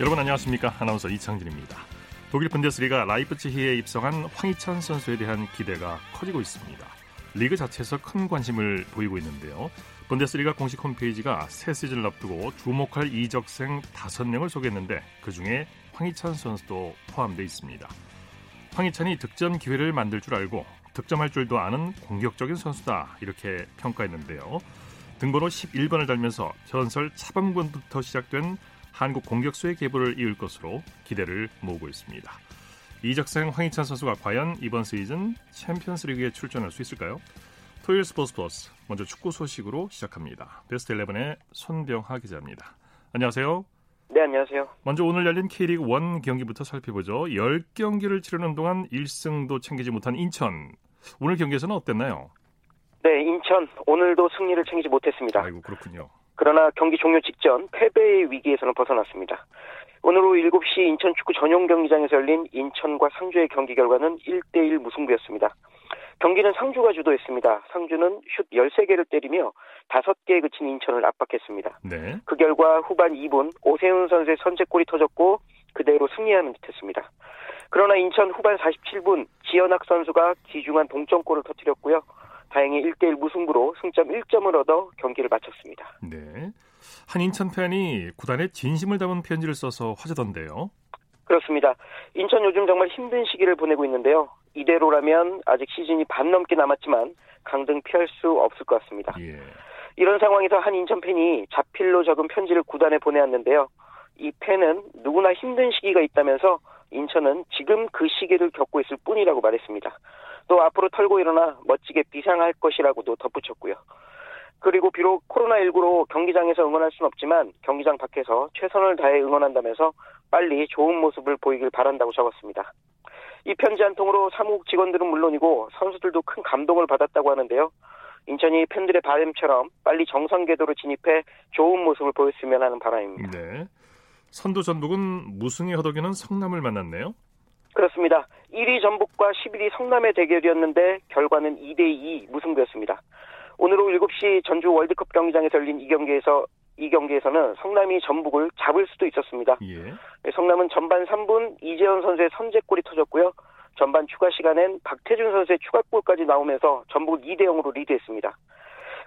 여러분 안녕하십니까? 아나운서 이창진입니다. 독일 분데스리가 라이프치히에 입성한 황희찬 선수에 대한 기대가 커지고 있습니다. 리그 자체에서 큰 관심을 보이고 있는데요. 분데스리가 공식 홈페이지가 새 시즌을 앞두고 주목할 이적생 5명을 소개했는데 그중에 황희찬 선수도 포함되어 있습니다. 황희찬이 득점 기회를 만들 줄 알고 득점할 줄도 아는 공격적인 선수다 이렇게 평가했는데요. 등번호 11번을 달면서 전설 차범근부터 시작된 한국 공격수의 계보를 이을 것으로 기대를 모으고 있습니다. 이적생 황희찬 선수가 과연 이번 시즌 챔피언스리그에 출전할 수 있을까요? 토요일 스포츠플러스 먼저 축구 소식으로 시작합니다. 베스트 11의 손병하 기자입니다. 안녕하세요. 네, 안녕하세요. 먼저 오늘 열린 K리그 1 경기부터 살펴보죠. 10경기를 치르는 동안 1승도 챙기지 못한 인천. 오늘 경기에서는 어땠나요? 네, 인천 오늘도 승리를 챙기지 못했습니다. 아이고, 그렇군요. 그러나 경기 종료 직전 패배의 위기에서는 벗어났습니다. 오늘 오후 7시 인천 축구 전용 경기장에서 열린 인천과 상주의 경기 결과는 1대1 무승부였습니다. 경기는 상주가 주도했습니다. 상주는 슛 13개를 때리며 5개에 그친 인천을 압박했습니다. 네. 그 결과 후반 2분 오세훈 선수의 선제골이 터졌고 그대로 승리하는 듯했습니다. 그러나 인천 후반 47분 지연학 선수가 귀중한 동점골을 터뜨렸고요. 다행히 1대1 무승부로 승점 1점을 얻어 경기를 마쳤습니다. 네. 한 인천 팬이 구단에 진심을 담은 편지를 써서 화제던데요. 그렇습니다. 인천 요즘 정말 힘든 시기를 보내고 있는데요. 이대로라면 아직 시즌이 반 넘게 남았지만 강등 피할 수 없을 것 같습니다. 예. 이런 상황에서 한 인천 팬이 자필로 적은 편지를 구단에 보내왔는데요. 이 팬은 누구나 힘든 시기가 있다면서 인천은 지금 그 시기를 겪고 있을 뿐이라고 말했습니다. 또 앞으로 털고 일어나 멋지게 비상할 것이라고도 덧붙였고요. 그리고 비록 코로나19로 경기장에서 응원할 수는 없지만 경기장 밖에서 최선을 다해 응원한다면서 빨리 좋은 모습을 보이길 바란다고 적었습니다. 이 편지 한 통으로 사무국 직원들은 물론이고 선수들도 큰 감동을 받았다고 하는데요. 인천이 팬들의 바람처럼 빨리 정상 궤도로 진입해 좋은 모습을 보였으면 하는 바람입니다. 네. 선두 전북은 무승에 허덕이는 성남을 만났네요. 그렇습니다. 1위 전북과 11위 성남의 대결이었는데 결과는 2대2 무승부였습니다. 오늘 오후 7시 전주 월드컵 경기장에서 열린 이 경기에서는 성남이 전북을 잡을 수도 있었습니다. 예. 성남은 전반 3분 이재현 선수의 선제골이 터졌고요. 전반 추가 시간엔 박태준 선수의 추가골까지 나오면서 전북을 2대0으로 리드했습니다.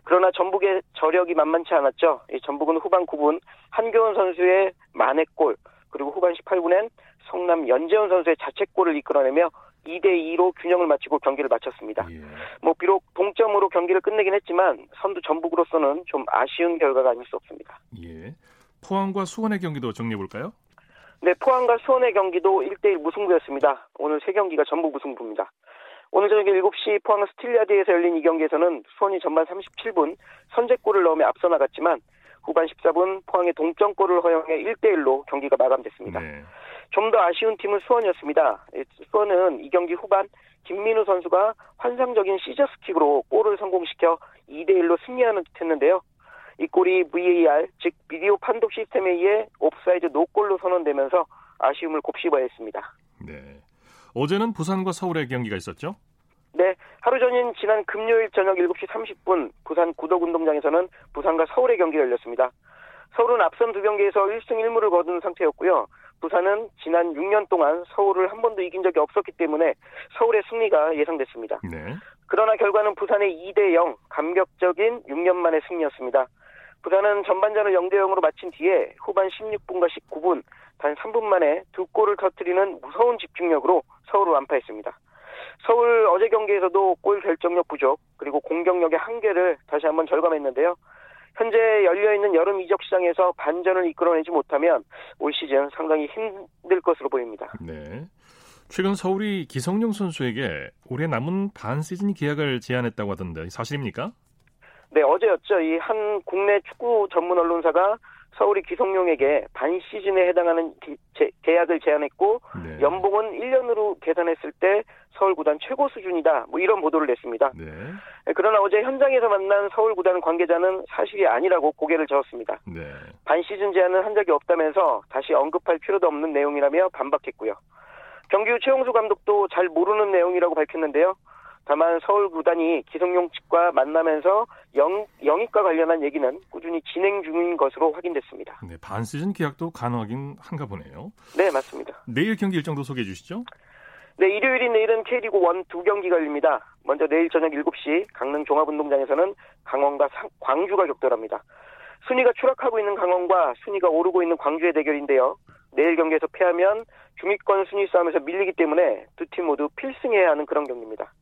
그러나 전북의 저력이 만만치 않았죠. 전북은 후반 9분 한교훈 선수의 만회골 그리고 후반 18분엔 성남 연재훈 선수의 자책골을 이끌어내며 2대2로 균형을 맞추고 경기를 마쳤습니다. 예. 비록 동점으로 경기를 끝내긴 했지만 선두 전북으로서는 좀 아쉬운 결과가 아닐 수 없습니다. 예. 포항과 수원의 경기도 정리해볼까요? 네, 포항과 수원의 경기도 1대1 무승부였습니다. 오늘 세 경기가 전부 무승부입니다. 오늘 저녁 7시 포항 스틸리아드에서 열린 이 경기에서는 수원이 전반 37분 선제골을 넣으며 앞서 나갔지만 후반 14분 포항의 동점골을 허용해 1대1로 경기가 마감됐습니다. 네. 좀 더 아쉬운 팀은 수원이었습니다. 수원은 이 경기 후반 김민우 선수가 환상적인 시저스킥으로 골을 성공시켜 2대1로 승리하는 듯 했는데요. 이 골이 VAR, 즉 비디오 판독 시스템에 의해 옵사이드 노골로 선언되면서 아쉬움을 곱씹어야 했습니다. 네. 어제는 부산과 서울의 경기가 있었죠? 네. 하루 전인 지난 금요일 저녁 7시 30분 부산 구덕운동장에서는 부산과 서울의 경기가 열렸습니다. 서울은 앞선 두 경기에서 1승 1무를 거둔 상태였고요. 부산은 지난 6년 동안 서울을 한 번도 이긴 적이 없었기 때문에 서울의 승리가 예상됐습니다. 네. 그러나 결과는 부산의 2대0, 감격적인 6년 만의 승리였습니다. 부산은 전반전을 0대0으로 마친 뒤에 후반 16분과 19분, 단 3분 만에 두 골을 터뜨리는 무서운 집중력으로 서울을 완파했습니다. 서울 어제 경기에서도 골 결정력 부족, 그리고 공격력의 한계를 다시 한번 절감했는데요. 현재 열려있는 여름 이적 시장에서 반전을 이끌어내지 못하면 올 시즌 상당히 힘들 것으로 보입니다. 네. 최근 서울이 기성용 선수에게 올해 남은 반 시즌 계약을 제안했다고 하던데 사실입니까? 네, 어제였죠. 이 한 국내 축구 전문 언론사가 서울이 기성용에게 반 시즌에 해당하는 계약을 제안했고 네. 연봉은 1년으로 계산했을 때 서울 구단 최고 수준이다. 이런 보도를 냈습니다. 네. 그러나 어제 현장에서 만난 서울 구단 관계자는 사실이 아니라고 고개를 저었습니다. 네. 반 시즌 제안은 한 적이 없다면서 다시 언급할 필요도 없는 내용이라며 반박했고요. 경기 후 최용수 감독도 잘 모르는 내용이라고 밝혔는데요. 다만 서울 구단이 기성용 측과 만나면서 영입과 관련한 얘기는 꾸준히 진행 중인 것으로 확인됐습니다. 네, 반시즌 계약도 가능하긴 한가 보네요. 네, 맞습니다. 내일 경기 일정도 소개해 주시죠. 네, 일요일인 내일은 K리그 1 두 경기 열립니다. 먼저 내일 저녁 7시 강릉 종합운동장에서는 강원과 광주가 격돌합니다. 순위가 추락하고 있는 강원과 순위가 오르고 있는 광주의 대결인데요. 내일 경기에서 패하면 중위권 순위 싸움에서 밀리기 때문에 두 팀 모두 필승해야 하는 그런 경기입니다.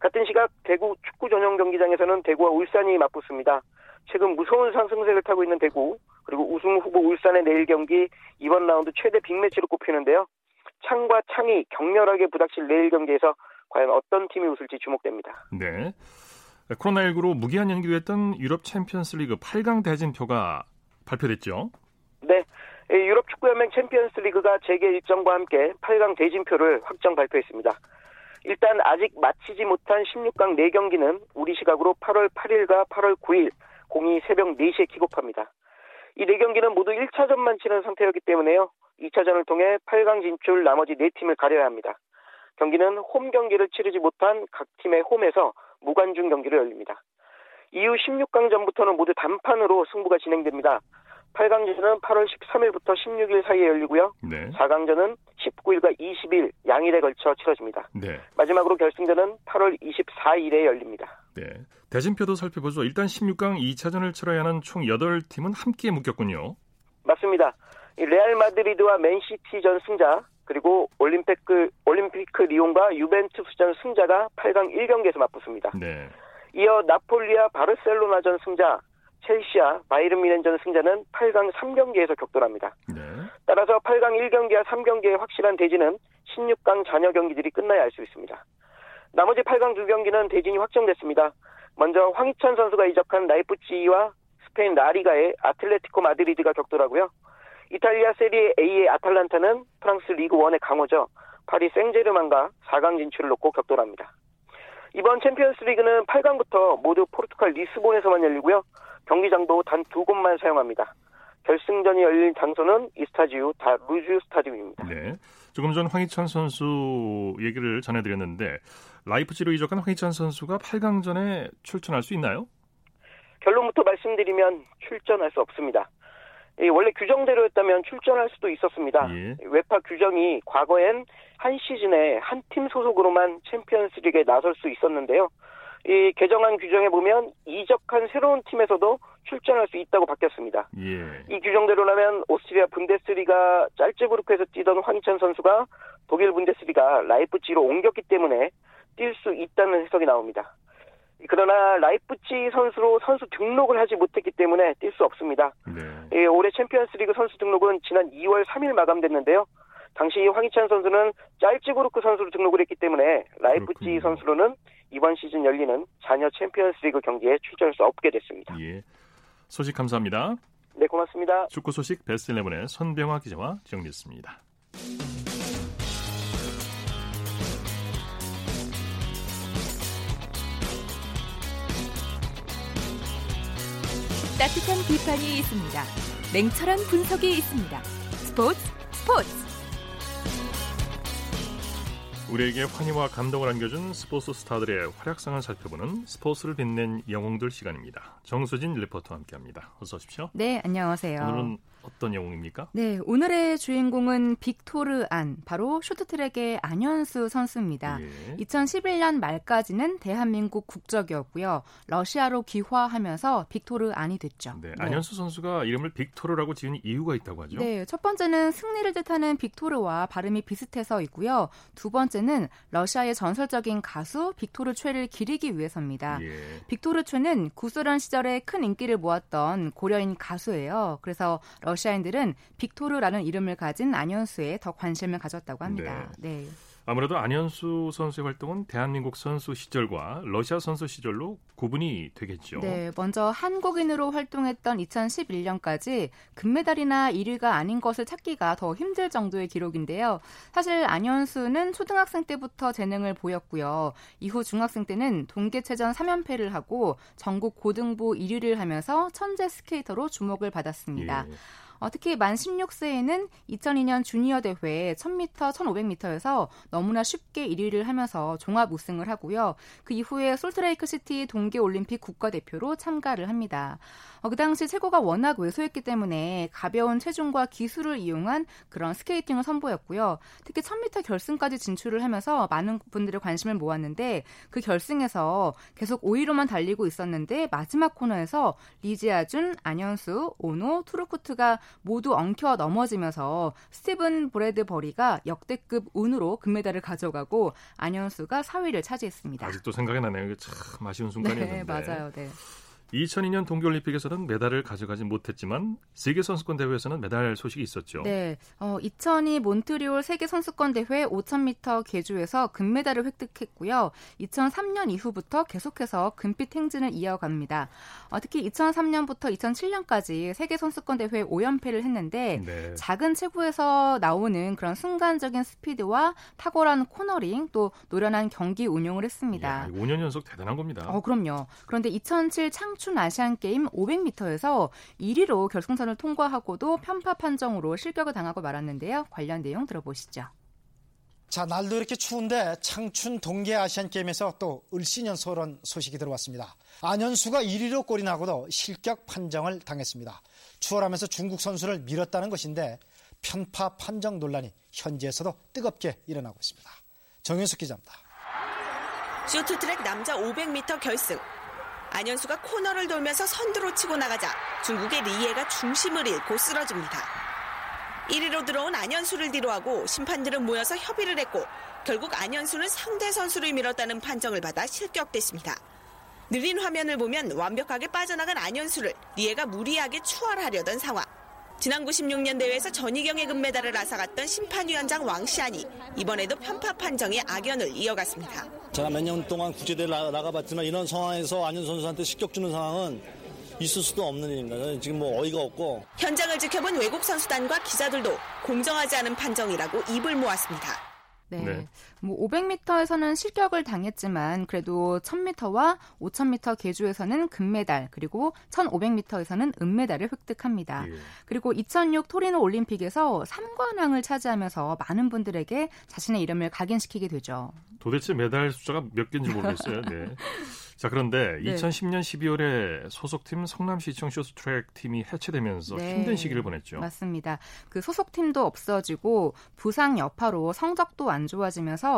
같은 시각 대구 축구 전용 경기장에서는 대구와 울산이 맞붙습니다. 최근 무서운 상승세를 타고 있는 대구, 그리고 우승 후보 울산의 내일 경기 이번 라운드 최대 빅매치로 꼽히는데요. 창과 창이 격렬하게 부닥칠 내일 경기에서 과연 어떤 팀이 웃을지 주목됩니다. 네, 코로나19로 무기한 연기됐던 유럽 챔피언스리그 8강 대진표가 발표됐죠. 네, 유럽 축구연맹 챔피언스리그가 재개 일정과 함께 8강 대진표를 확정 발표했습니다. 일단 아직 마치지 못한 16강 4경기는 우리 시각으로 8월 8일과 8월 9일 공이 새벽 4시에 킥오프합니다. 이 4경기는 모두 1차전만 치는 상태였기 때문에요. 2차전을 통해 8강 진출 나머지 4팀을 가려야 합니다. 경기는 홈 경기를 치르지 못한 각 팀의 홈에서 무관중 경기를 열립니다. 이후 16강 전부터는 모두 단판으로 승부가 진행됩니다. 8강전은 8월 13일부터 16일 사이에 열리고요. 네. 4강전은 19일과 20일 양일에 걸쳐 치러집니다. 네. 마지막으로 결승전은 8월 24일에 열립니다. 네. 대진표도 살펴보죠. 일단 16강 2차전을 치러야 하는 총 8팀은 함께 묶였군요. 맞습니다. 레알 마드리드와 맨시티전 승자, 그리고 올림피크 리옹과 유벤투스전 승자가 8강 1경기에서 맞붙습니다. 네. 이어 나폴리와 바르셀로나전 승자, 첼시와 바이에른 뮌헨전 승자는 8강 3경기에서 격돌합니다. 네. 따라서 8강 1경기와 3경기의 확실한 대진은 16강 잔여 경기들이 끝나야 알 수 있습니다. 나머지 8강 2경기는 대진이 확정됐습니다. 먼저 황희찬 선수가 이적한 라이프치히와 스페인 라리가의 아틀레티코 마드리드가 격돌하고요. 이탈리아 세리에 A의 아탈란타는 프랑스 리그 1의 강호죠. 파리 생제르맹과 4강 진출을 놓고 격돌합니다. 이번 챔피언스 리그는 8강부터 모두 포르투갈 리스본에서만 열리고요. 경기장도 단 2곳만 사용합니다. 결승전이 열린 장소는 이스타지우 다 루즈 스타디움입니다. 네, 조금 전 황희찬 선수 얘기를 전해드렸는데 라이프치히로 이적한 황희찬 선수가 8강전에 출전할 수 있나요? 결론부터 말씀드리면 출전할 수 없습니다. 원래 규정대로였다면 출전할 수도 있었습니다. 예. 외파 규정이 과거엔 한 시즌에 한 팀 소속으로만 챔피언스 리그에 나설 수 있었는데요. 이 개정안 규정에 보면 이적한 새로운 팀에서도 출전할 수 있다고 바뀌었습니다. 예. 이 규정대로라면 오스트리아 분데스리가 짤지그루크에서 뛰던 황희찬 선수가 독일 분데스리가 라이프치히로 옮겼기 때문에 뛸 수 있다는 해석이 나옵니다. 그러나 라이프치히 선수로 선수 등록을 하지 못했기 때문에 뛸 수 없습니다. 네. 올해 챔피언스리그 선수 등록은 지난 2월 3일 마감됐는데요. 당시 황희찬 선수는 짤지그루크 선수로 등록을 했기 때문에 라이프치히 선수로는 이번 시즌 열리는 자녀 챔피언스리그 경기에 출전할 수 없게 됐습니다. 예. 소식 감사합니다. 네, 고맙습니다. 축구 소식 베스트 11의 손병하 기자와 정리했습니다. 따뜻한 비판이 있습니다. 냉철한 분석이 있습니다. 스포츠. 우리에게 환희와 감동을 안겨준 스포츠 스타들의 활약상을 살펴보는 스포츠를 빛낸 영웅들 시간입니다. 정수진 리포터와 함께합니다. 어서 오십시오. 네, 안녕하세요. 오늘은 어떤 영웅입니까? 네, 오늘의 주인공은 빅토르 안, 바로 쇼트트랙의 안현수 선수입니다. 예. 2011년 말까지는 대한민국 국적이었고요. 러시아로 귀화하면서 빅토르 안이 됐죠. 네, 안현수 선수가 이름을 빅토르라고 지은 이유가 있다고 하죠? 네, 첫 번째는 승리를 뜻하는 빅토르와 발음이 비슷해서이고요. 두 번째는 러시아의 전설적인 가수 빅토르 최를 기리기 위해서입니다. 예. 빅토르 최는 구소련 시절에 큰 인기를 모았던 고려인 가수예요. 그래서 러시아인들은 빅토르라는 이름을 가진 안현수에 더 관심을 가졌다고 합니다. 네. 네. 아무래도 안현수 선수의 활동은 대한민국 선수 시절과 러시아 선수 시절로 구분이 되겠죠. 네, 먼저 한국인으로 활동했던 2011년까지 금메달이나 1위가 아닌 것을 찾기가 더 힘들 정도의 기록인데요. 사실 안현수는 초등학생 때부터 재능을 보였고요. 이후 중학생 때는 동계체전 3연패를 하고 전국 고등부 1위를 하면서 천재 스케이터로 주목을 받았습니다. 예. 특히 만 16세에는 2002년 주니어 대회 1000m, 1500m에서 너무나 쉽게 1위를 하면서 종합 우승을 하고요. 그 이후에 솔트레이크시티 동계올림픽 국가대표로 참가를 합니다. 그 당시 체구가 워낙 왜소했기 때문에 가벼운 체중과 기술을 이용한 그런 스케이팅을 선보였고요. 특히 1000m 결승까지 진출을 하면서 많은 분들의 관심을 모았는데 그 결승에서 계속 5위로만 달리고 있었는데 마지막 코너에서 리지아준, 안현수, 오노, 투르쿠트가 모두 엉켜 넘어지면서 스티븐 브래드 버리가 역대급 운으로 금메달을 가져가고 안현수가 4위를 차지했습니다. 아직도 생각이 나네요. 이게 참 아쉬운 순간이었는데. 네, 맞아요. 네. 2002년 동계올림픽에서는 메달을 가져가지 못했지만 세계선수권대회에서는 메달 소식이 있었죠. 네, 2002 몬트리올 세계선수권대회 5000m 계주에서 금메달을 획득했고요. 2003년 이후부터 계속해서 금빛 행진을 이어갑니다. 특히 2003년부터 2007년까지 세계선수권대회 5연패를 했는데 네. 작은 체구에서 나오는 그런 순간적인 스피드와 탁월한 코너링 또 노련한 경기 운용을 했습니다. 이야, 5년 연속 대단한 겁니다. 그럼요. 그런데 2007 창 춘 아시안게임 500m에서 1위로 결승선을 통과하고도 편파 판정으로 실격을 당하고 말았는데요. 관련 내용 들어보시죠. 자, 날도 이렇게 추운데 창춘 동계 아시안게임에서 또 을씨년설한 소식이 들어왔습니다. 안현수가 1위로 골이 나고도 실격 판정을 당했습니다. 추월하면서 중국 선수를 밀었다는 것인데 편파 판정 논란이 현지에서도 뜨겁게 일어나고 있습니다. 정윤숙 기자입니다. 쇼트트랙 남자 500m 결승. 안현수가 코너를 돌면서 선두로 치고 나가자 중국의 리예가 중심을 잃고 쓰러집니다. 1위로 들어온 안현수를 뒤로하고 심판들은 모여서 협의를 했고 결국 안현수는 상대 선수를 밀었다는 판정을 받아 실격됐습니다. 느린 화면을 보면 완벽하게 빠져나간 안현수를 리예가 무리하게 추월하려던 상황. 지난 96년 대회에서 전희경의 금메달을 앗아갔던 심판위원장 왕시안이 이번에도 편파 판정의 악연을 이어갔습니다. 제가 몇 년 동안 국제대회를 나가봤지만 이런 상황에서 안현 선수한테 실격 주는 상황은 있을 수도 없는 일입니다. 지금 어이가 없고. 현장을 지켜본 외국 선수단과 기자들도 공정하지 않은 판정이라고 입을 모았습니다. 네. 500m에서는 실격을 당했지만 그래도 1000m와 5000m 계주에서는 금메달 그리고 1500m에서는 은메달을 획득합니다. 예. 그리고 2006 토리노 올림픽에서 3관왕을 차지하면서 많은 분들에게 자신의 이름을 각인시키게 되죠. 도대체 메달 숫자가 몇 개인지 모르겠어요. 네. 자, 그런데 2010년 12월에 소속팀 성남시청 쇼트트랙팀이 해체되면서 힘든 시기를 보냈죠. 맞습니다. 그 소속팀도 없어지고 부상 여파로 성적도 안 좋아지면서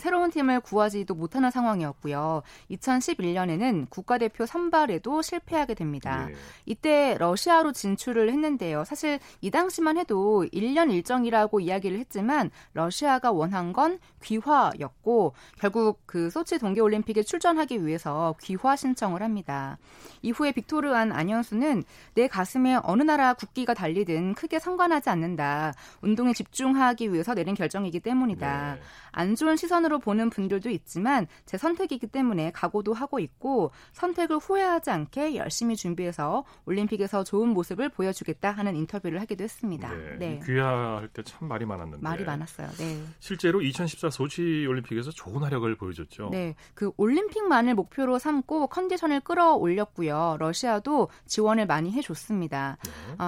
새로운 팀을 구하지도 못하는 상황이었고요. 2011년에는 국가대표 선발에도 실패하게 됩니다. 네. 이때 러시아로 진출을 했는데요. 사실 이 당시만 해도 1년 일정이라고 이야기를 했지만 러시아가 원한 건 귀화였고 결국 그 소치 동계올림픽에 출전하기 위해서 귀화 신청을 합니다. 이후에 빅토르 안 안현수는 내 가슴에 어느 나라 국기가 달리든 크게 상관하지 않는다. 운동에 집중하기 위해서 내린 결정이기 때문이다. 네. 안 좋은 시선으로 보는 분들도 있지만 제 선택이기 때문에 각오도 하고 있고 선택을 후회하지 않게 열심히 준비해서 올림픽에서 좋은 모습을 보여주겠다 하는 인터뷰를 하기도 했습니다. 네. 귀화할 때 참 말이 많았는데. 말이 많았어요. 네. 실제로 2014 소치 올림픽에서 좋은 활약을 보여줬죠. 네. 그 올림픽만을 목표로 삼고 컨디션을 끌어올렸고요. 러시아도 지원을 많이 해줬습니다.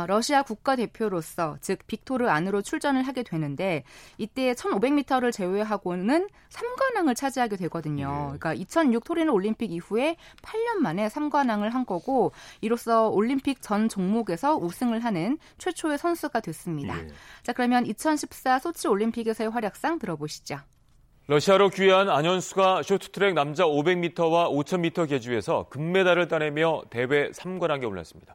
러시아 국가대표로서 즉 빅토르 안으로 출전을 하게 되는데 이때 1500m를 제외하고는 3관왕을 차지하게 되거든요. 그러니까 2006 토리노 올림픽 이후에 8년 만에 3관왕을 한 거고 이로써 올림픽 전 종목에서 우승을 하는 최초의 선수가 됐습니다. 자, 그러면 2014 소치 올림픽에서의 활약상 들어보시죠. 러시아로 귀화한 안현수가 쇼트트랙 남자 500m와 5000m 계주에서 금메달을 따내며 대회 3관왕에 올랐습니다.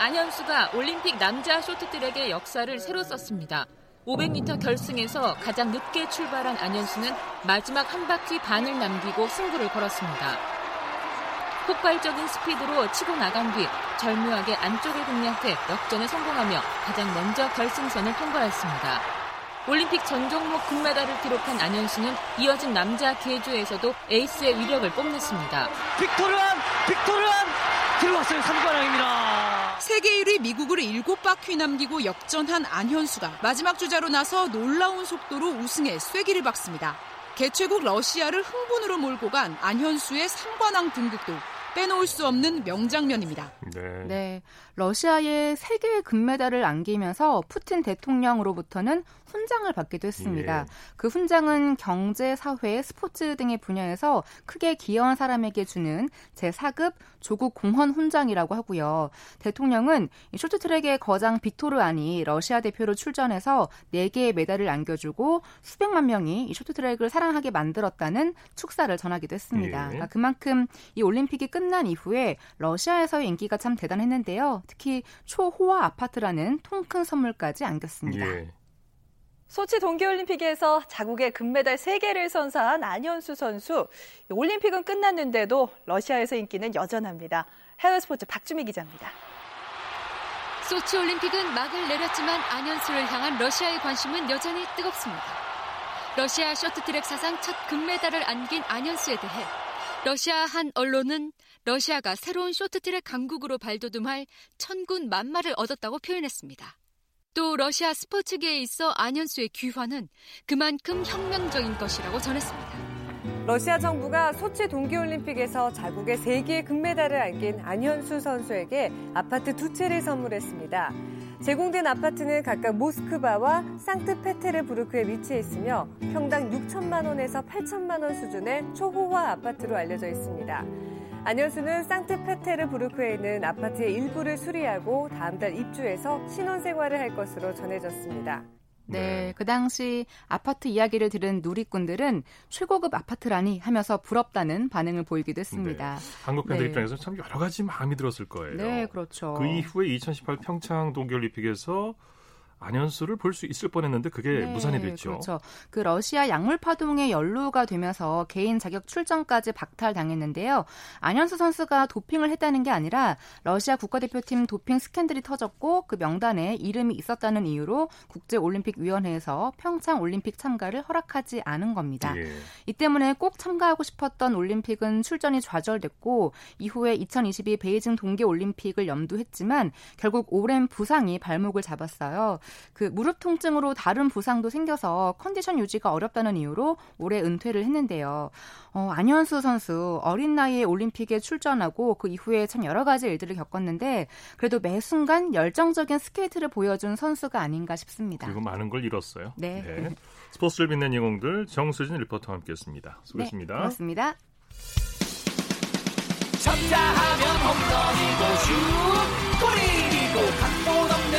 안현수가 올림픽 남자 쇼트트랙의 역사를 새로 썼습니다. 500m 결승에서 가장 늦게 출발한 안현수는 마지막 한 바퀴 반을 남기고 승부를 걸었습니다. 폭발적인 스피드로 치고 나간 뒤 절묘하게 안쪽을 공략해 역전에 성공하며 가장 먼저 결승선을 통과했습니다. 올림픽 전 종목 금메달을 기록한 안현수는 이어진 남자 계주에서도 에이스의 위력을 뽐냈습니다. 빅토르 안! 들어왔어요. 3관왕입니다. 세계 1위 미국을 7바퀴 남기고 역전한 안현수가 마지막 주자로 나서 놀라운 속도로 우승에 쐐기를 박습니다. 개최국 러시아를 흥분으로 몰고 간 안현수의 3관왕 등극도 빼놓을 수 없는 명장면입니다. 네. 러시아의 3개의 금메달을 안기면서 푸틴 대통령으로부터는 훈장을 받기도 했습니다. 그 훈장은 경제, 사회, 스포츠 등의 분야에서 크게 기여한 사람에게 주는 제4급 조국 공헌 훈장이라고 하고요. 대통령은 쇼트트랙의 거장 빅토르 안이 러시아 대표로 출전해서 4개의 메달을 안겨주고 수백만 명이 이 쇼트트랙을 사랑하게 만들었다는 축사를 전하기도 했습니다. 그러니까 그만큼 이 올림픽이 끝난 이후에 러시아에서의 인기가 참 대단했는데요. 특히 초호화 아파트라는 통큰 선물까지 안겼습니다. 소치 동계올림픽에서 자국의 금메달 3개를 선사한 안현수 선수. 올림픽은 끝났는데도 러시아에서 인기는 여전합니다. 해외스포츠 박주미 기자입니다. 소치올림픽은 막을 내렸지만 안현수를 향한 러시아의 관심은 여전히 뜨겁습니다. 러시아 쇼트트랙 사상 첫 금메달을 안긴 안현수에 대해 러시아 한 언론은 러시아가 새로운 쇼트트랙 강국으로 발돋움할 천군 만마를 얻었다고 표현했습니다. 또 러시아 스포츠계에 있어 안현수의 귀환은 그만큼 혁명적인 것이라고 전했습니다. 러시아 정부가 소치 동계올림픽에서 자국의 3개의 금메달을 안긴 안현수 선수에게 아파트 2채를 선물했습니다. 제공된 아파트는 각각 모스크바와 상트페테르부르크에 위치해 있으며 평당 6천만 원에서 8천만 원 수준의 초호화 아파트로 알려져 있습니다. 안현수는 상트페테르부르크에 있는 아파트의 일부를 수리하고 다음 달 입주해서 신혼생활을 할 것으로 전해졌습니다. 네, 그 당시 아파트 이야기를 들은 누리꾼들은 최고급 아파트라니 하면서 부럽다는 반응을 보이기도 했습니다. 한국 팬들 입장에서는 참 여러 가지 마음이 들었을 거예요. 네, 그렇죠. 그 이후에 2018 평창 동계올림픽에서 안현수를 볼 수 있을 뻔했는데 그게 무산이 됐죠. 그렇죠. 그 러시아 약물 파동에 연루가 되면서 개인 자격 출전까지 박탈당했는데요. 안현수 선수가 도핑을 했다는 게 아니라 러시아 국가대표팀 도핑 스캔들이 터졌고 그 명단에 이름이 있었다는 이유로 국제올림픽위원회에서 평창올림픽 참가를 허락하지 않은 겁니다. 이 때문에 꼭 참가하고 싶었던 올림픽은 출전이 좌절됐고 이후에 2022 베이징 동계올림픽을 염두했지만 결국 오랜 부상이 발목을 잡았어요. 그 무릎 통증으로 다른 부상도 생겨서 컨디션 유지가 어렵다는 이유로 올해 은퇴를 했는데요. 안현수 선수 어린 나이에 올림픽에 출전하고 그 이후에 참 여러 가지 일들을 겪었는데 그래도 매 순간 열정적인 스케이트를 보여준 선수가 아닌가 싶습니다. 그리고 많은 걸 잃었어요. 네. 스포츠를 빛낸 인공들 정수진 리포터와 함께했습니다. 수고했습니다. 네, 고맙습니다. 첫자하면 홈런이고 슛 골인이고 각본 없는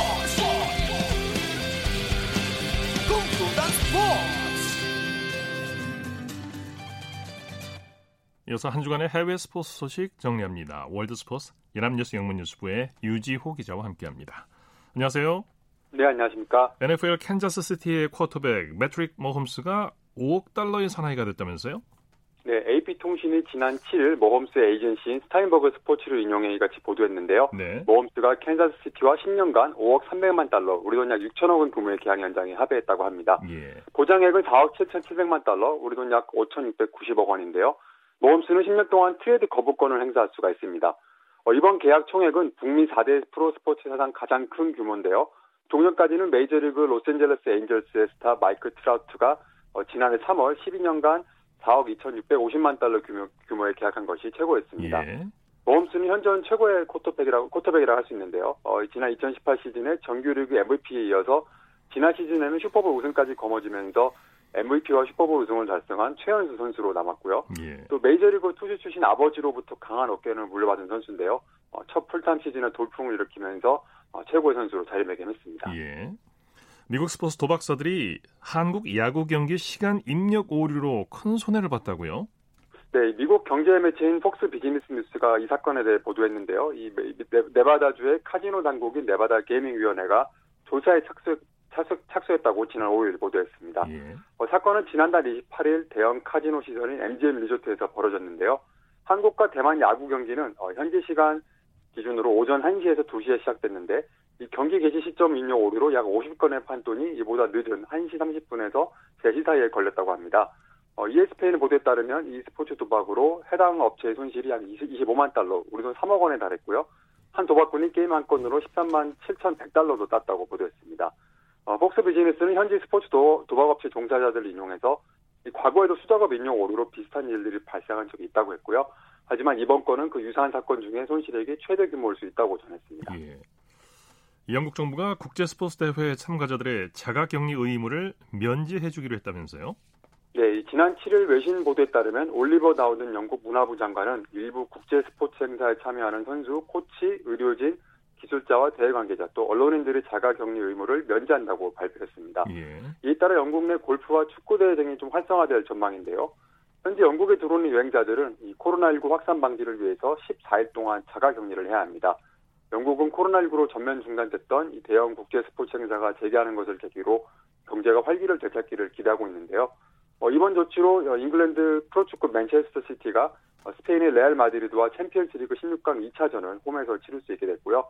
이어서 한 주간의 해외 스포츠 소식 정리합니다. 월드 스포츠 연합뉴스 영문뉴스부의 유지호 기자와 함께합니다. 안녕하세요. 네, 안녕하십니까. NFL 캔자스 시티의 쿼터백 매트릭 머홈스가 5억 달러의 사나이가 됐다면서요? 네, AP통신이 지난 7일 머홈스의 에이전시인 스타인버그 스포츠를 인용해 이같이 보도했는데요. 네. 머홈스가 캔자스 시티와 10년간 5억 300만 달러, 우리 돈 약 6천억 원 규모의 계약 연장에 합의했다고 합니다. 보장액은 4억 7,700만 달러, 우리 돈 약 5,690억 원인데요. 머홈스는 10년 동안 트레이드 거부권을 행사할 수가 있습니다. 이번 계약 총액은 북미 4대 프로스포츠 사상 가장 큰 규모인데요. 종전까지는 메이저리그 로스앤젤레스 에인절스의 스타 마이크 트라우트가 지난해 3월 12년간 4억 2,650만 달러 규모에 계약한 것이 최고였습니다. 머홈스는 현존 최고의 쿼터백이라고 할 수 있는데요. 지난 2018 시즌에 정규리그 MVP에 이어서 지난 시즌에는 슈퍼볼 우승까지 거머쥐면서 MVP와 슈퍼볼 우승을 달성한 최연소 선수로 남았고요. 또 메이저리그 투수 출신 아버지로부터 강한 어깨를 물려받은 선수인데요. 첫 풀타임 시즌에 돌풍을 일으키면서 최고의 선수로 자리매김했습니다. 미국 스포츠 도박사들이 한국 야구 경기 시간 입력 오류로 큰 손해를 봤다고요? 네, 미국 경제 매체인 폭스 비즈니스 뉴스가 이 사건에 대해 보도했는데요. 이 네바다주의 카지노 당국인 네바다 게이밍위원회가 조사에 착수했다고 지난 5일 보도했습니다. 사건은 지난달 28일 대형 카지노 시설인 MGM 리조트에서 벌어졌는데요. 한국과 대만 야구 경기는 현지 시간 기준으로 오전 1시에서 2시에 시작됐는데 이 경기 개시 시점 입력 오류로 약 50건의 판돈이 이보다 늦은 1시 30분에서 3시 사이에 걸렸다고 합니다. EA스페인 보도에 따르면 이 스포츠 도박으로 해당 업체의 손실이 한 25만 달러, 우리 돈 3억 원에 달했고요. 한 도박꾼이 게임 한 건으로 13만 7,100달러도 땄다고 보도했습니다. 폭스 비즈니스는 현지 스포츠 도박업체 종사자들을 인용해서 과거에도 수작업 인용 오류로 비슷한 일들이 발생한 적이 있다고 했고요. 하지만 이번 건은 그 유사한 사건 중에 손실액이 최대 규모일 수 있다고 전했습니다. 예. 영국 정부가 국제 스포츠 대회 참가자들의 자가격리 의무를 면제해주기로 했다면서요? 네, 지난 7일 외신 보도에 따르면 올리버 다우든 영국 문화부 장관은 일부 국제 스포츠 행사에 참여하는 선수, 코치, 의료진, 기술자와 대회 관계자 또 언론인들의 자가격리 의무를 면제한다고 발표했습니다. 예. 이에 따라 영국 내 골프와 축구대회 등이 좀 활성화될 전망인데요. 현재 영국에 들어오는 여행자들은 이 코로나19 확산 방지를 위해서 14일 동안 자가격리를 해야 합니다. 영국은 코로나19로 전면 중단됐던 이 대형 국제 스포츠 행사가 재개하는 것을 계기로 경제가 활기를 되찾기를 기대하고 있는데요. 이번 조치로 잉글랜드 프로축구 맨체스터 시티가 스페인의 레알 마드리드와 챔피언스 리그 16강 2차전은 홈에서 치를 수 있게 됐고요.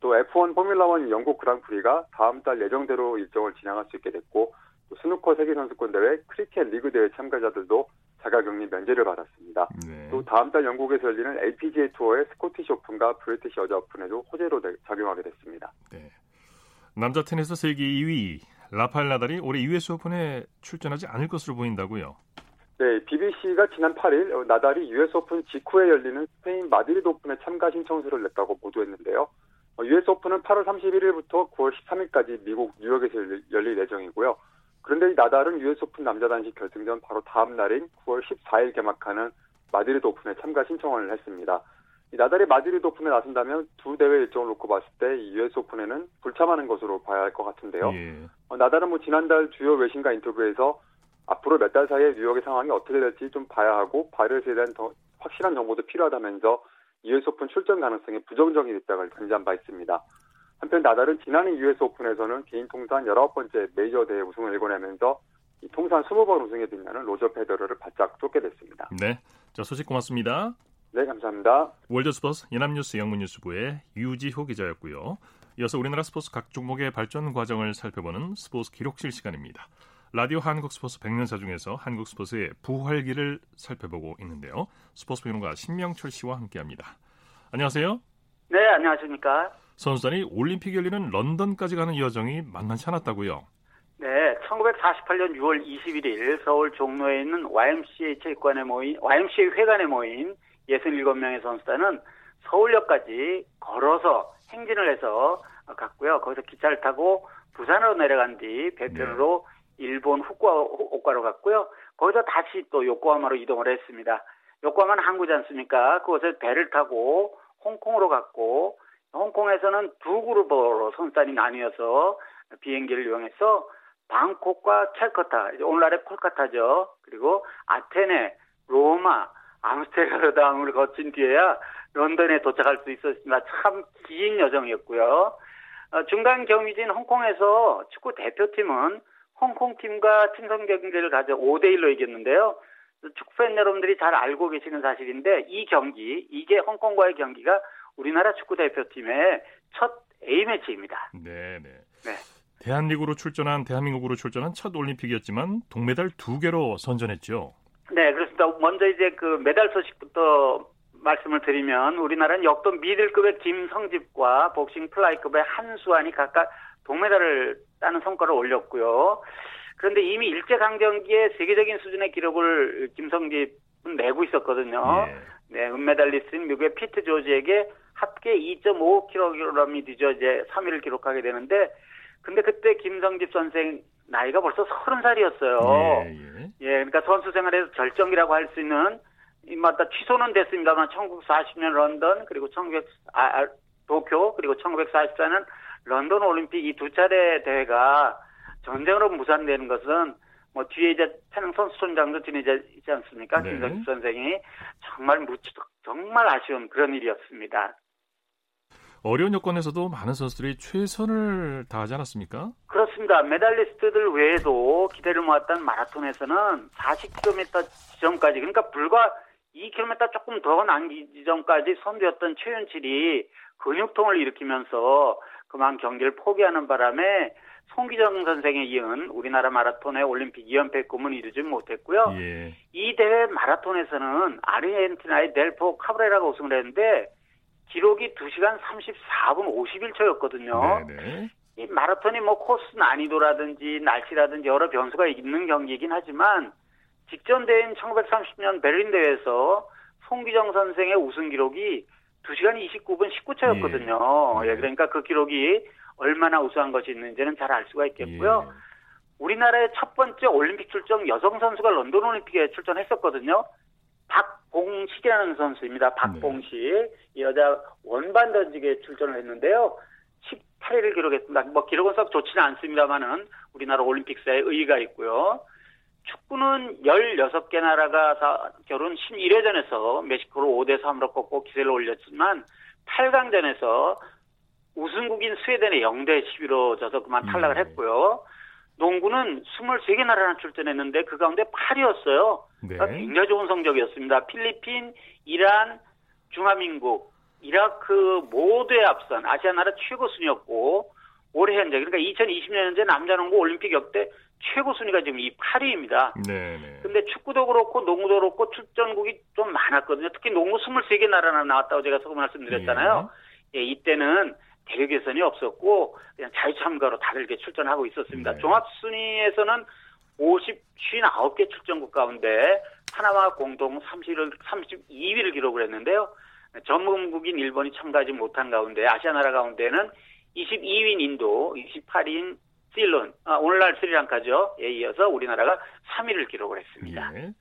또 F1 포뮬라1 영국 그랑프리가 다음 달 예정대로 일정을 진행할 수 있게 됐고, 또 스누커 세계선수권대회, 크리켓 리그대회 참가자들도 자가격리 면제를 받았습니다. 네. 또 다음 달 영국에서 열리는 LPGA 투어의 스코티시 오픈과 브리티시 여자 오픈에도 호재로 작용하게 됐습니다. 네. 남자 테니스 세계 2위 라파엘 나달이 올해 US 오픈에 출전하지 않을 것으로 보인다고요? 네, BBC가 지난 8일 나달이 US 오픈 직후에 열리는 스페인 마드리드 오픈에 참가 신청서를 냈다고 보도했는데요. US 오픈은 8월 31일부터 9월 13일까지 미국 뉴욕에서 열릴 예정이고요. 그런데 이 나달은 US 오픈 남자 단식 결승전 바로 다음 날인 9월 14일 개막하는 마드리드 오픈에 참가 신청을 했습니다. 이 나달이 마드리드 오픈에 나선다면 두 대회 일정을 놓고 봤을 때 이 US 오픈에는 불참하는 것으로 봐야 할 것 같은데요. 예. 나달은 지난달 주요 외신과 인터뷰에서 앞으로 몇 달 사이에 뉴욕의 상황이 어떻게 될지 좀 봐야 하고 바이러스에 대한 더 확실한 정보도 필요하다면서 US 오픈 출전 가능성에 부정적인 입장을 견지한 바 있습니다. 한편 나달은 지난해 US 오픈에서는 개인 통산 19번째 메이저 대회 우승을 일궈내면서 이 통산 20번 우승에 빛나는 로저 페더러를 바짝 쫓게 됐습니다. 네, 자 소식 고맙습니다. 네, 감사합니다. 월드 스포츠 연합뉴스 영문뉴스부의 유지호 기자였고요. 이어서 우리나라 스포츠 각 종목의 발전 과정을 살펴보는 스포츠 기록실 시간입니다. 라디오 한국 스포츠 100년사 중에서 한국 스포츠의 부활기를 살펴보고 있는데요. 스포츠 평론가 신명철 씨와 함께합니다. 안녕하세요. 네, 안녕하십니까. 선수단이 올림픽 열리는 런던까지 가는 여정이 만만치 않았다고요? 네, 1948년 6월 21일 서울 종로에 있는 YMCA 회관에 모인 67명의 선수단은 서울역까지 걸어서 행진을 해서 갔고요. 거기서 기차를 타고 부산으로 내려간 뒤 배편으로 네. 일본 후쿠오카로 갔고요. 거기서 다시 또 요코하마로 이동을 했습니다. 요코하마는 항구지 않습니까? 그곳에 배를 타고 홍콩으로 갔고 홍콩에서는 두 그룹으로 선수단이 나뉘어서 비행기를 이용해서 방콕과 찰커타, 오늘날의 콜카타죠. 그리고 아테네, 로마, 암스테르담을 거친 뒤에야 런던에 도착할 수 있었습니다. 참 긴 여정이었고요. 중간 경유지인 홍콩에서 축구 대표팀은 홍콩팀과 친선 경기를 가져 5대1로 이겼는데요. 축구팬 여러분들이 잘 알고 계시는 사실인데 이 경기, 이게 홍콩과의 경기가 우리나라 축구 대표팀의 첫 A매치입니다. 네. 대한민국으로 출전한 첫 올림픽이었지만 동메달 2개로 선전했죠. 네, 그렇습니다. 먼저 이제 그 메달 소식부터 말씀을 드리면 우리나라는 역도 미들급의 김성집과 복싱 플라이급의 한수환이 각각 동메달을 따는 성과를 올렸고요. 그런데 이미 일제강점기에 세계적인 수준의 기록을 김성집은 내고 있었거든요. 네, 은메달리스트인 미국의 피트 조지에게 합계 2.5kg이 뒤져 이제 3위를 기록하게 되는데, 근데 그때 김성집 선생 나이가 벌써 30살이었어요. 예, 그러니까 선수 생활에서 절정이라고 할 수 있는, 맞다, 취소는 됐습니다만, 1940년 런던, 그리고 도쿄, 그리고 1944년 런던 올림픽 이 두 차례 대회가 전쟁으로 무산되는 것은 뭐 뒤에 이제 태릉 선수촌장도 지내지 않습니까? 네. 김성집 선생이 정말 아쉬운 그런 일이었습니다. 어려운 여건에서도 많은 선수들이 최선을 다하지 않았습니까? 그렇습니다. 메달리스트들 외에도 기대를 모았던 마라톤에서는 40km 지점까지, 그러니까 불과 2km 조금 더 남기 지점까지 선두였던 최윤칠이 근육통을 일으키면서 그만 경기를 포기하는 바람에 송기정 선생에 이은 우리나라 마라톤의 올림픽 2연패 꿈은 이루지 못했고요. 예. 이 대회 마라톤에서는 아르헨티나의 델포 카브레라가 우승을 했는데 기록이 2시간 34분 51초였거든요. 네네. 이 마라톤이 뭐 코스 난이도라든지 날씨라든지 여러 변수가 있는 경기이긴 하지만 직전 대회인 1930년 베를린 대회에서 송기정 선생의 우승 기록이 2시간 29분 19초였거든요. 예. 예, 그러니까 그 기록이 얼마나 우수한 것이 있는지는 잘 알 수가 있겠고요. 예. 우리나라의 첫 번째 올림픽 출전 여성 선수가 런던 올림픽에 출전했었거든요. 박봉식이라는 선수입니다. 박봉식. 네. 여자 원반 던지기에 출전을 했는데요. 18위를 기록했습니다. 뭐 기록은 썩 좋지는 않습니다만은 우리나라 올림픽사에 의의가 있고요. 축구는 16개 나라가 결혼 11회전에서 멕시코를 5-3으로 꺾고 기세를 올렸지만 8강전에서 우승국인 스웨덴의 0-11로 져서 그만 탈락을 했고요. 농구는 23개 나라나 출전했는데 그 가운데 8위였어요. 네. 그러니까 굉장히 좋은 성적이었습니다. 필리핀, 이란, 중화민국, 이라크 모두에 앞선 아시아 나라 최고 순위였고 올해 현재 그러니까 2020년 현재 남자농구 올림픽 역대 최고 순위가 지금 이 8위입니다. 네네. 근데 축구도 그렇고 농구도 그렇고 출전국이 좀 많았거든요. 특히 농구 23개 나라나 나왔다고 제가 조금 말씀드렸잖아요. 예. 예, 이때는 대륙 예선이 없었고 그냥 자유 참가로 다들 이렇게 출전하고 있었습니다. 네. 종합 순위에서는 59개 출전국 가운데 하나와 공동 32위를 기록을 했는데요. 전문국인 일본이 참가하지 못한 가운데 아시아 나라 가운데는 22위인 인도, 28위인 실론, 오늘날 스리랑카죠에 이어서 우리나라가 3위를 기록을 했습니다. 네.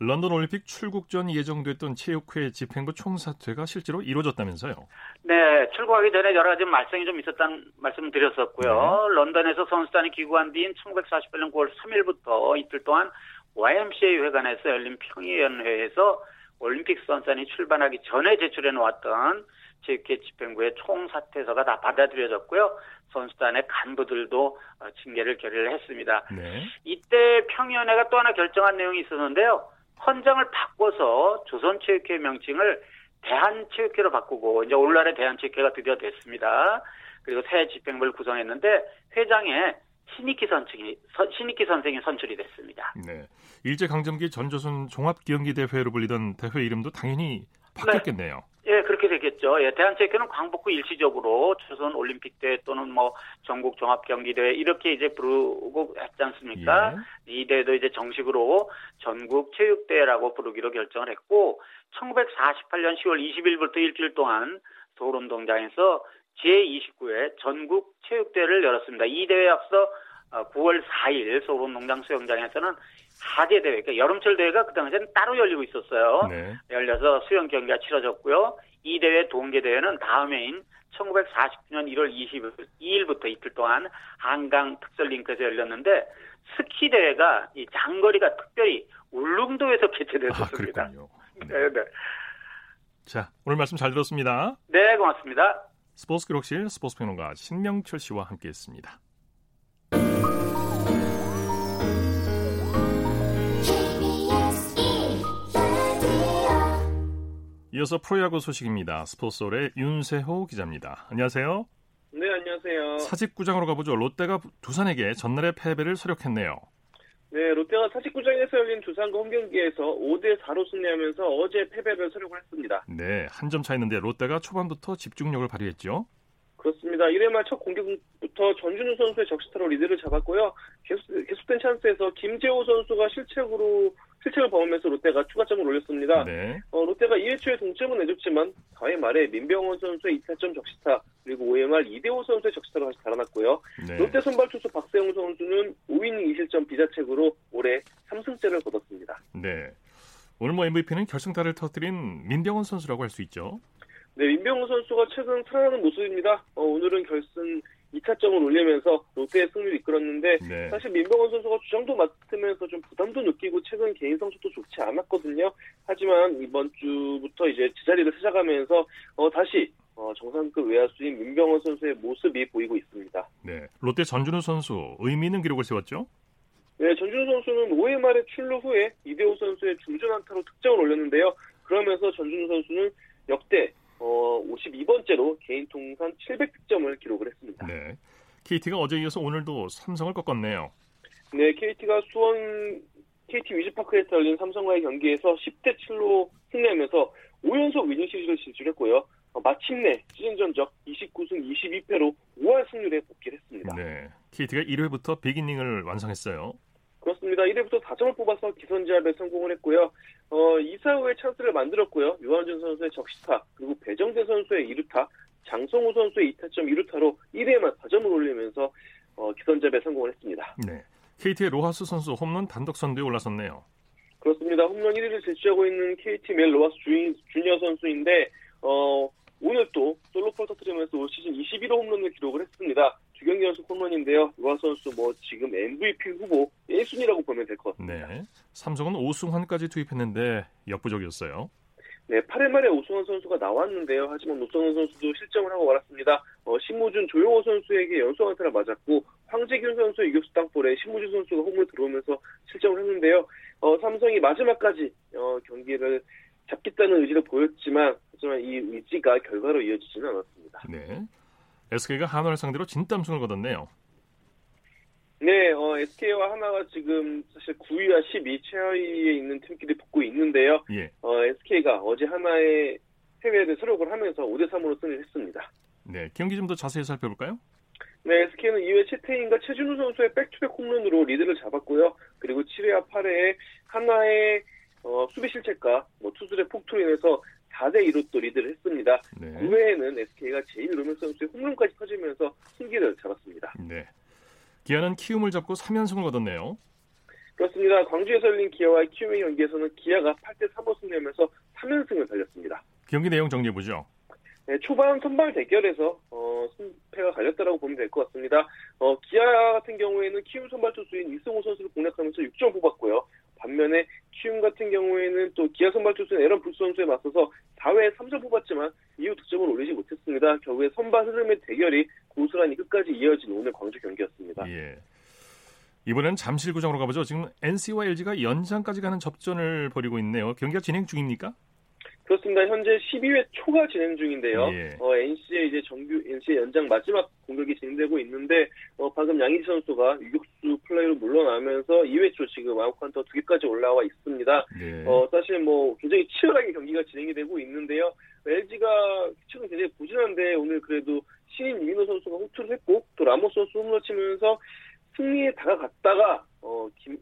런던 올림픽 출국 전 예정됐던 체육회 집행부 총사퇴가 실제로 이루어졌다면서요? 네, 출국하기 전에 여러 가지 말썽이 좀 있었다는 말씀 드렸었고요. 네. 런던에서 선수단이 귀국한 뒤인 1948년 9월 3일부터 이틀 동안 YMCA 회관에서 열린 평의위원회에서 올림픽 선수단이 출발하기 전에 제출해놓았던 체육회 집행부의 총사퇴서가 다 받아들여졌고요. 선수단의 간부들도 징계를 결의를 했습니다. 네. 이때 평의위원회가 또 하나 결정한 내용이 있었는데요. 헌장을 바꿔서 조선체육회 명칭을 대한체육회로 바꾸고 이제 오늘날의 대한체육회가 드디어 됐습니다. 그리고 새 집행부를 구성했는데 회장에 신익희 선생이 선출이 됐습니다. 네, 일제강점기 전조선 종합기영기대회로 불리던 대회 이름도 당연히 바뀌었겠네요. 네. 예, 그렇게 됐겠죠. 예, 대한체육회는 광복 후 일시적으로 조선 올림픽대회 또는 뭐 전국 종합경기대회 이렇게 이제 부르고 했지 않습니까? 예. 이 대회도 이제 정식으로 전국 체육대회라고 부르기로 결정을 했고 1948년 10월 20일부터 일주일 동안 서울 운동장에서 제29회 전국 체육대회를 열었습니다. 이 대회에 앞서 9월 4일 서울 운동장 수영장에서는 하계대회, 그러니까 여름철 대회가 그 당시에는 따로 열리고 있었어요. 네. 열려서 수영 경기가 치러졌고요. 이 대회 동계대회는 다음 해인 1949년 1월 22일부터 이틀 동안 한강 특설링크에서 열렸는데 스키 대회가 이 장거리가 특별히 울릉도에서 개최되었습니다. 아, 그렇군요. 네. 네. 자, 오늘 말씀 잘 들었습니다. 네, 고맙습니다. 스포츠 기록실 스포츠 평론가 신명철 씨와 함께했습니다. 이어서 프로야구 소식입니다. 스포츠홀의 윤세호 기자입니다. 안녕하세요. 네, 안녕하세요. 사직구장으로 가보죠. 롯데가 두산에게 전날의 패배를 서력했네요. 네, 롯데가 사직구장에서 열린 두산과 홈경기에서 5-4로 승리하면서 어제 패배를 서력을 했습니다. 네, 한 점 차였는데 롯데가 초반부터 집중력을 발휘했죠. 그렇습니다. 1회 말 첫 공격부터 전준우 선수의 적시타로 리드를 잡았고요. 계속된 찬스에서 김재호 선수가 실책을 범하면서 롯데가 추가점을 올렸습니다. 네. 롯데가 2회 초에 동점은 내줬지만 4회 말에 민병헌 선수의 2타점 적시타 그리고 5회 말 이대호 선수의 적시타로 다시 달아났고요. 네. 롯데 선발 투수 박세웅 선수는 5이닝 2실점 비자책으로 올해 3승째를 거뒀습니다. 네. 오늘 뭐 MVP는 결승타를 터뜨린 민병헌 선수라고 할 수 있죠. 네, 민병헌 선수가 최근 살아나는 모습입니다. 오늘은 결승 2타점을 올리면서 롯데의 승리를 이끌었는데 네. 사실 민병헌 선수가 주장도 맡으면서 좀 부담도 느끼고 최근 개인 성적도 좋지 않았거든요. 하지만 이번 주부터 이제 제자리를 찾아가면서 다시 정상급 외야수인 민병헌 선수의 모습이 보이고 있습니다. 네, 롯데 전준우 선수 의미 있는 기록을 세웠죠? 네, 전준우 선수는 5회 말에 출루 후에 이대호 선수의 중전 안타로 득점을 올렸는데요. 그러면서 전준우 선수는 역대 52번째로 개인 통산 700득점을 기록을 했습니다. 네, KT가 어제 이어서 오늘도 삼성을 꺾었네요. 네, KT가 수원 KT 위즈파크에서 열린 삼성과의 경기에서 10대 7로 승리하면서 5연속 위닝 시리즈를 진출했고요. 마침내 시즌 전적 29승 22패로 5할 승률에 복귀를 했습니다. 네, KT가 1회부터 빅이닝을 완성했어요. 그렇습니다. 1회부터 4점을 뽑아서 기선제압에 성공을 했고요. 2사 후에 찬스를 만들었고요. 유한준 선수의 적시타, 그리고 배정재 선수의 2루타, 장성우 선수의 2타점 2루타로 1회에만 4점을 올리면서 기선제압에 성공을 했습니다. 네, KT의 로하스 선수 홈런 단독 선두에 올라섰네요. 그렇습니다. 홈런 1위를 질주하고 있는 KT 멜 로하스 주니어 선수인데 오늘 또 솔로포를 터뜨리면서 올 시즌 21호 홈런을 기록을 했습니다. 두 경기 연속 홈런인데요. 로하스 선수 지금 MVP 후보 1순위라고 보면 될 것 같습니다. 네, 삼성은 오승환까지 투입했는데 역부족이었어요. 네, 8회 말에 오승환 선수가 나왔는데요. 하지만 오승환 선수도 실점을 하고 말았습니다. 신무준, 조용호 선수에게 연속 안타를 맞았고 황재균 선수의 유격수 땅볼에 신무준 선수가 홈을 들어오면서 실점을 했는데요. 삼성이 마지막까지 경기를 잡겠다는 의지를 보였지만 이 의지가 결과로 이어지지는 않았습니다. 네, SK가 한화를 상대로 진땀승을 거뒀네요. 네, SK와 하나가 지금 사실 9위와 10위 최하위에 있는 팀끼리 붙고 있는데요. 예. SK가 어제 하나의 해외를 수록을 하면서 5대3으로 승리를 했습니다. 네, 경기 좀 더 자세히 살펴볼까요? 네, SK는 2회 채태인과 최준우 선수의 백투백 홈런으로 리드를 잡았고요. 그리고 7회와 8회에 하나의 수비 실책과 투수들의 폭투로 인해서 4대2로 또 리드를 했습니다. 네. 9회에는 SK가 제인 로맨 선수의 홈런까지 터지면서 승기를 잡았습니다. 네, 기아는 키움을 잡고 3연승을 거뒀네요. 그렇습니다. 광주에서 열린 기아와 키움의 경기에서는 기아가 8대3으로 승리하면서 3연승을 달렸습니다. 경기 내용 정리해보죠. 네, 초반 선발 대결에서 승패가 갈렸다라고 보면 될 것 같습니다. 기아 같은 경우에는 키움 선발 투수인 이승호 선수를 공략하면서 6점을 뽑았고요. 반면에 키움 같은 경우에는 또 기아 선발 투수인 에런 불스 선수에 맞서서 4회에 3점 뽑았지만 이후 득점을 올리지 못했습니다. 결국에 선발 흐름의 대결이 고스란히 끝까지 이어진 오늘 광주 경기였습니다. 예. 이번엔 잠실구장으로 가보죠. 지금 NC와 LG가 연장까지 가는 접전을 벌이고 있네요. 경기가 진행 중입니까? 그렇습니다. 현재 12회 초가 진행 중인데요. 예. NC의 이제 정규 NC의 연장 마지막 공격이 진행되고 있는데 방금 양희지 선수가 유격수 플레이로 물러나면서 2회 초 지금 아웃카운터 2개까지 올라와 있습니다. 예. 사실 굉장히 치열하게 경기가 진행이 되고 있는데요. LG가 최근 굉장히 부진한데 오늘 그래도 신인 유민호 선수가 호투를 했고 또 라모스 선수 홈런 치면서 승리에 다가갔다가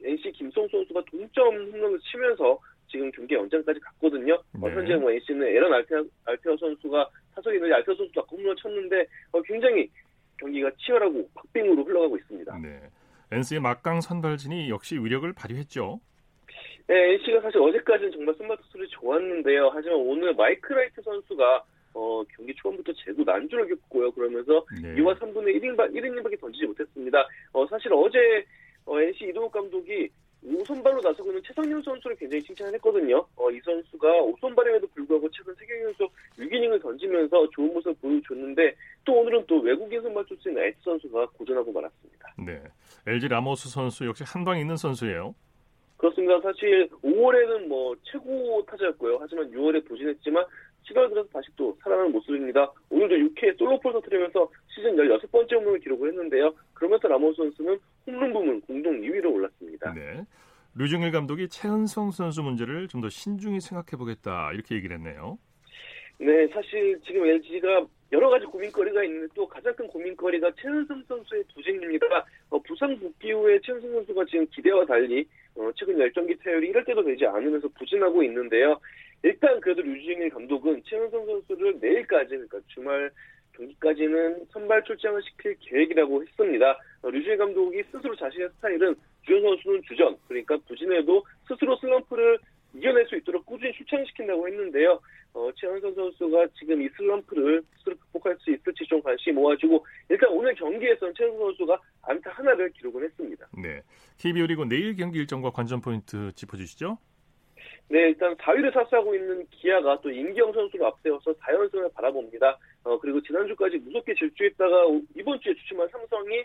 NC 김성 선수가 동점 홈런을 치면서 지금 경기 연장까지 갔거든요. 네. 현재 NC는 에런 알테어 선수가 타석에 있는 알테어 선수가 홈런을 쳤는데 굉장히 경기가 치열하고 박빙으로 흘러가고 있습니다. 네, NC의 막강 선발진이 역시 위력을 발휘했죠. 네, NC가 사실 어제까지는 정말 선발투수들이 좋았는데요. 하지만 오늘 마이크 라이트 선수가 경기 초반부터 제구 난주를 겪고요. 그러면서 네. 2와 3분의 1이닝밖에 던지지 못했습니다. 사실 어제 NC 이동욱 감독이 5선발로 나서고 있는 최성현 선수를 굉장히 칭찬을 했거든요. 이 선수가 5선발임에도 불구하고 최근 3경기 연속 6이닝을 던지면서 좋은 모습을 보여줬는데 또 오늘은 또 외국인 선발 투수인 에트 선수가 고전하고 말았습니다. 네, LG 라모스 선수 역시 한방 있는 선수예요. 그렇습니다. 사실 5월에는 최고 타자였고요. 하지만 6월에 부진했지만 7월 들어서 다시 또 살아나는 모습입니다. 오늘도 6회에 솔로포를 터뜨리면서 시즌 16번째 홈런을 기록을 했는데요. 그러면서 라모스 선수는 홈런 부문 공동 2위로 올랐습니다. 네, 류중일 감독이 최은성 선수 문제를 좀 더 신중히 생각해보겠다 이렇게 얘기를 했네요. 네, 사실 지금 LG가 여러 가지 고민거리가 있는데 또 가장 큰 고민거리가 최은성 선수의 부진입니다. 부상 복귀 후에 최은성 선수가 지금 기대와 달리 최근 10경기 타율이 1할대도 되지 않으면서 부진하고 있는데요. 일단 그래도 류중일 감독은 최은성 선수를 내일까지, 그러니까 주말 경기까지는 선발 출장을 시킬 계획이라고 했습니다. 류중일 감독이 스스로 자신의 스타일은 주전 선수는 주전, 그러니까 부진해도 스스로 슬럼프를 이겨낼 수 있도록 꾸준히 출장시킨다고 했는데요. 최은성 선수가 지금 이 슬럼프를 스스로 극복할 수 있을지 좀 관심이 모아지고 일단 오늘 경기에서는 최은성 선수가 안타 하나를 기록을 했습니다. 네, KBO 리그 내일 경기 일정과 관전 포인트 짚어주시죠. 네, 일단 4위를 사수하고 있는 기아가 또 임기영 선수를 앞세워서 4연승을 바라봅니다. 그리고 지난주까지 무섭게 질주했다가 이번 주에 주춤한 삼성이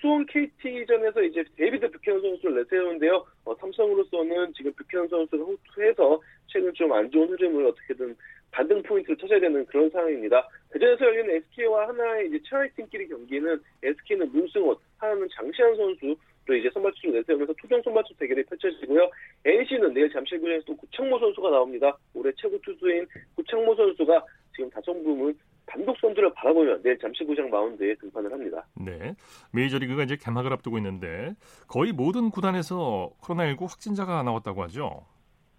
수원 KT전에서 이제 데이비드 뷰캐넌 선수를 내세우는데요. 삼성으로서는 지금 뷰캐넌 선수를 호투해서 최근 좀 안 좋은 흐름을 어떻게든 반등 포인트를 찾아야 되는 그런 상황입니다. 그전에서 열리는 SK와 하나의 이제 최하위팀끼리 경기는 SK는 문승원, 하나는 장시환 선수로 이제 선발투수 내세우면서 투정 선발투수 대결이 펼쳐지고요. NC는 내일 잠실구장에서 또 구창모 선수가 나옵니다. 올해 최고 투수인 구창모 선수가 지금 다성붐을 단독 선두를 바라보면 내일 잠실구장 마운드에 등판을 합니다. 네, 메이저리그가 이제 개막을 앞두고 있는데 거의 모든 구단에서 코로나19 확진자가 나왔다고 하죠.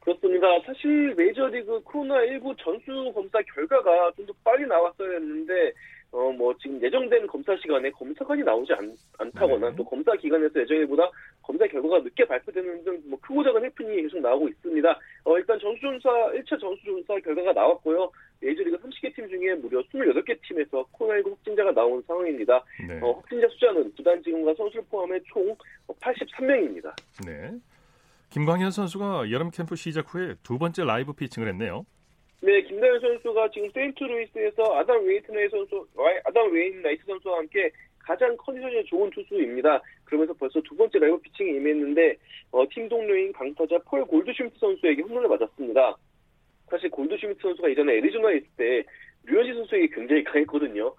그렇습니다. 사실 메이저리그 코로나19 전수 검사 결과가 좀 더 빨리 나왔어야 했는데 지금 예정된 검사 시간에 검사관이 나오지 않다거나 네. 또 검사 기간에서 예정일보다 검사 결과가 늦게 발표되는 등 뭐 크고 작은 해프닝이 계속 나오고 있습니다. 일단 전수조사 1차 전수조사 결과가 나왔고요. 메이저리그 30개 팀 중에 무려 28개 팀에서 코로나19 확진자가 나온 상황입니다. 네. 확진자 숫자는 구단 직원과 선수를 포함해 총 83명입니다. 네. 김광현 선수가 여름 캠프 시작 후에 두 번째 라이브 피칭을 했네요. 네, 김광현 선수가 지금 세인트루이스에서 아담 웨인라이트 선수와 함께 가장 컨디션이 좋은 투수입니다. 그러면서 벌써 두 번째 라이브 피칭에 임했는데 팀 동료인 강타자 폴 골드슈미트 선수에게 홈런을 맞았습니다. 사실 골드슈미트 선수가 이전에 애리조나에 있을 때 류현진 선수에게 굉장히 강했거든요.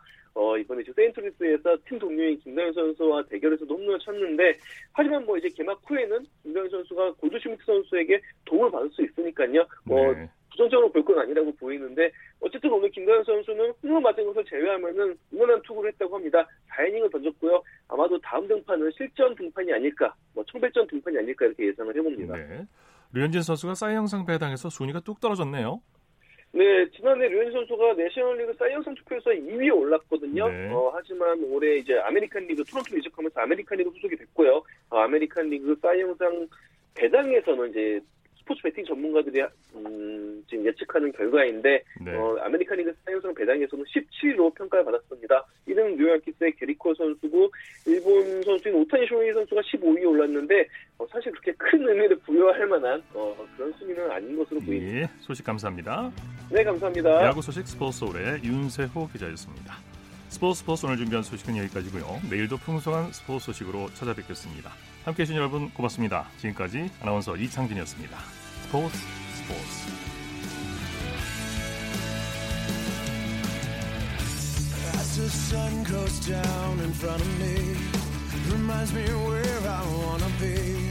이번에 세인트루이스에서 팀 동료인 김광현 선수와 대결에서도 홈런을 쳤는데, 하지만 이제 개막 후에는 김광현 선수가 골드슈미트 선수에게 도움을 받을 수 있으니까요. 네. 부정적으로 볼 건 아니라고 보이는데, 어쨌든 오늘 김광현 선수는 홈런 맞은 것을 제외하면은 응원한 투구를 했다고 합니다. 4이닝을 던졌고요. 아마도 다음 등판은 실전 등판이 아닐까, 청백전 등판이 아닐까 이렇게 예상을 해봅니다. 네. 류현진 선수가 사이영상 배당에서 순위가 뚝 떨어졌네요. 네, 지난해 류현진 선수가 내셔널리그 사이언상 투표에서 2위에 올랐거든요. 네. 하지만 올해 이제 아메리칸 리그 토론토로 이적하면서 아메리칸 리그 소속이 됐고요. 아메리칸 리그 사이언상 배당에서는 이제 스포츠 베팅 전문가들이 지금 예측하는 결과인데, 네. 아메리칸 리그 사이언상 배당에서는 17위로 평가를 받았습니다. 1등 뉴욕 양키스의 게리코 선수고, 일본 선수인 오타니 쇼헤이 선수가 15위에 올랐는데, 사실 그렇게 큰 의미를 부여할 만한 그런 순위는 아닌 것으로 보입니다. 예, 소식 감사합니다. 네, 감사합니다. 야구 소식 스포츠홀의 윤세호 기자였습니다. 스포츠 오늘 준비한 소식은 여기까지고요. 내일도 풍성한 스포츠 소식으로 찾아뵙겠습니다. 함께해 주신 여러분 고맙습니다. 지금까지 아나운서 이창진이었습니다. 스포츠. As the sun goes down in front of me, reminds me where I wanna be.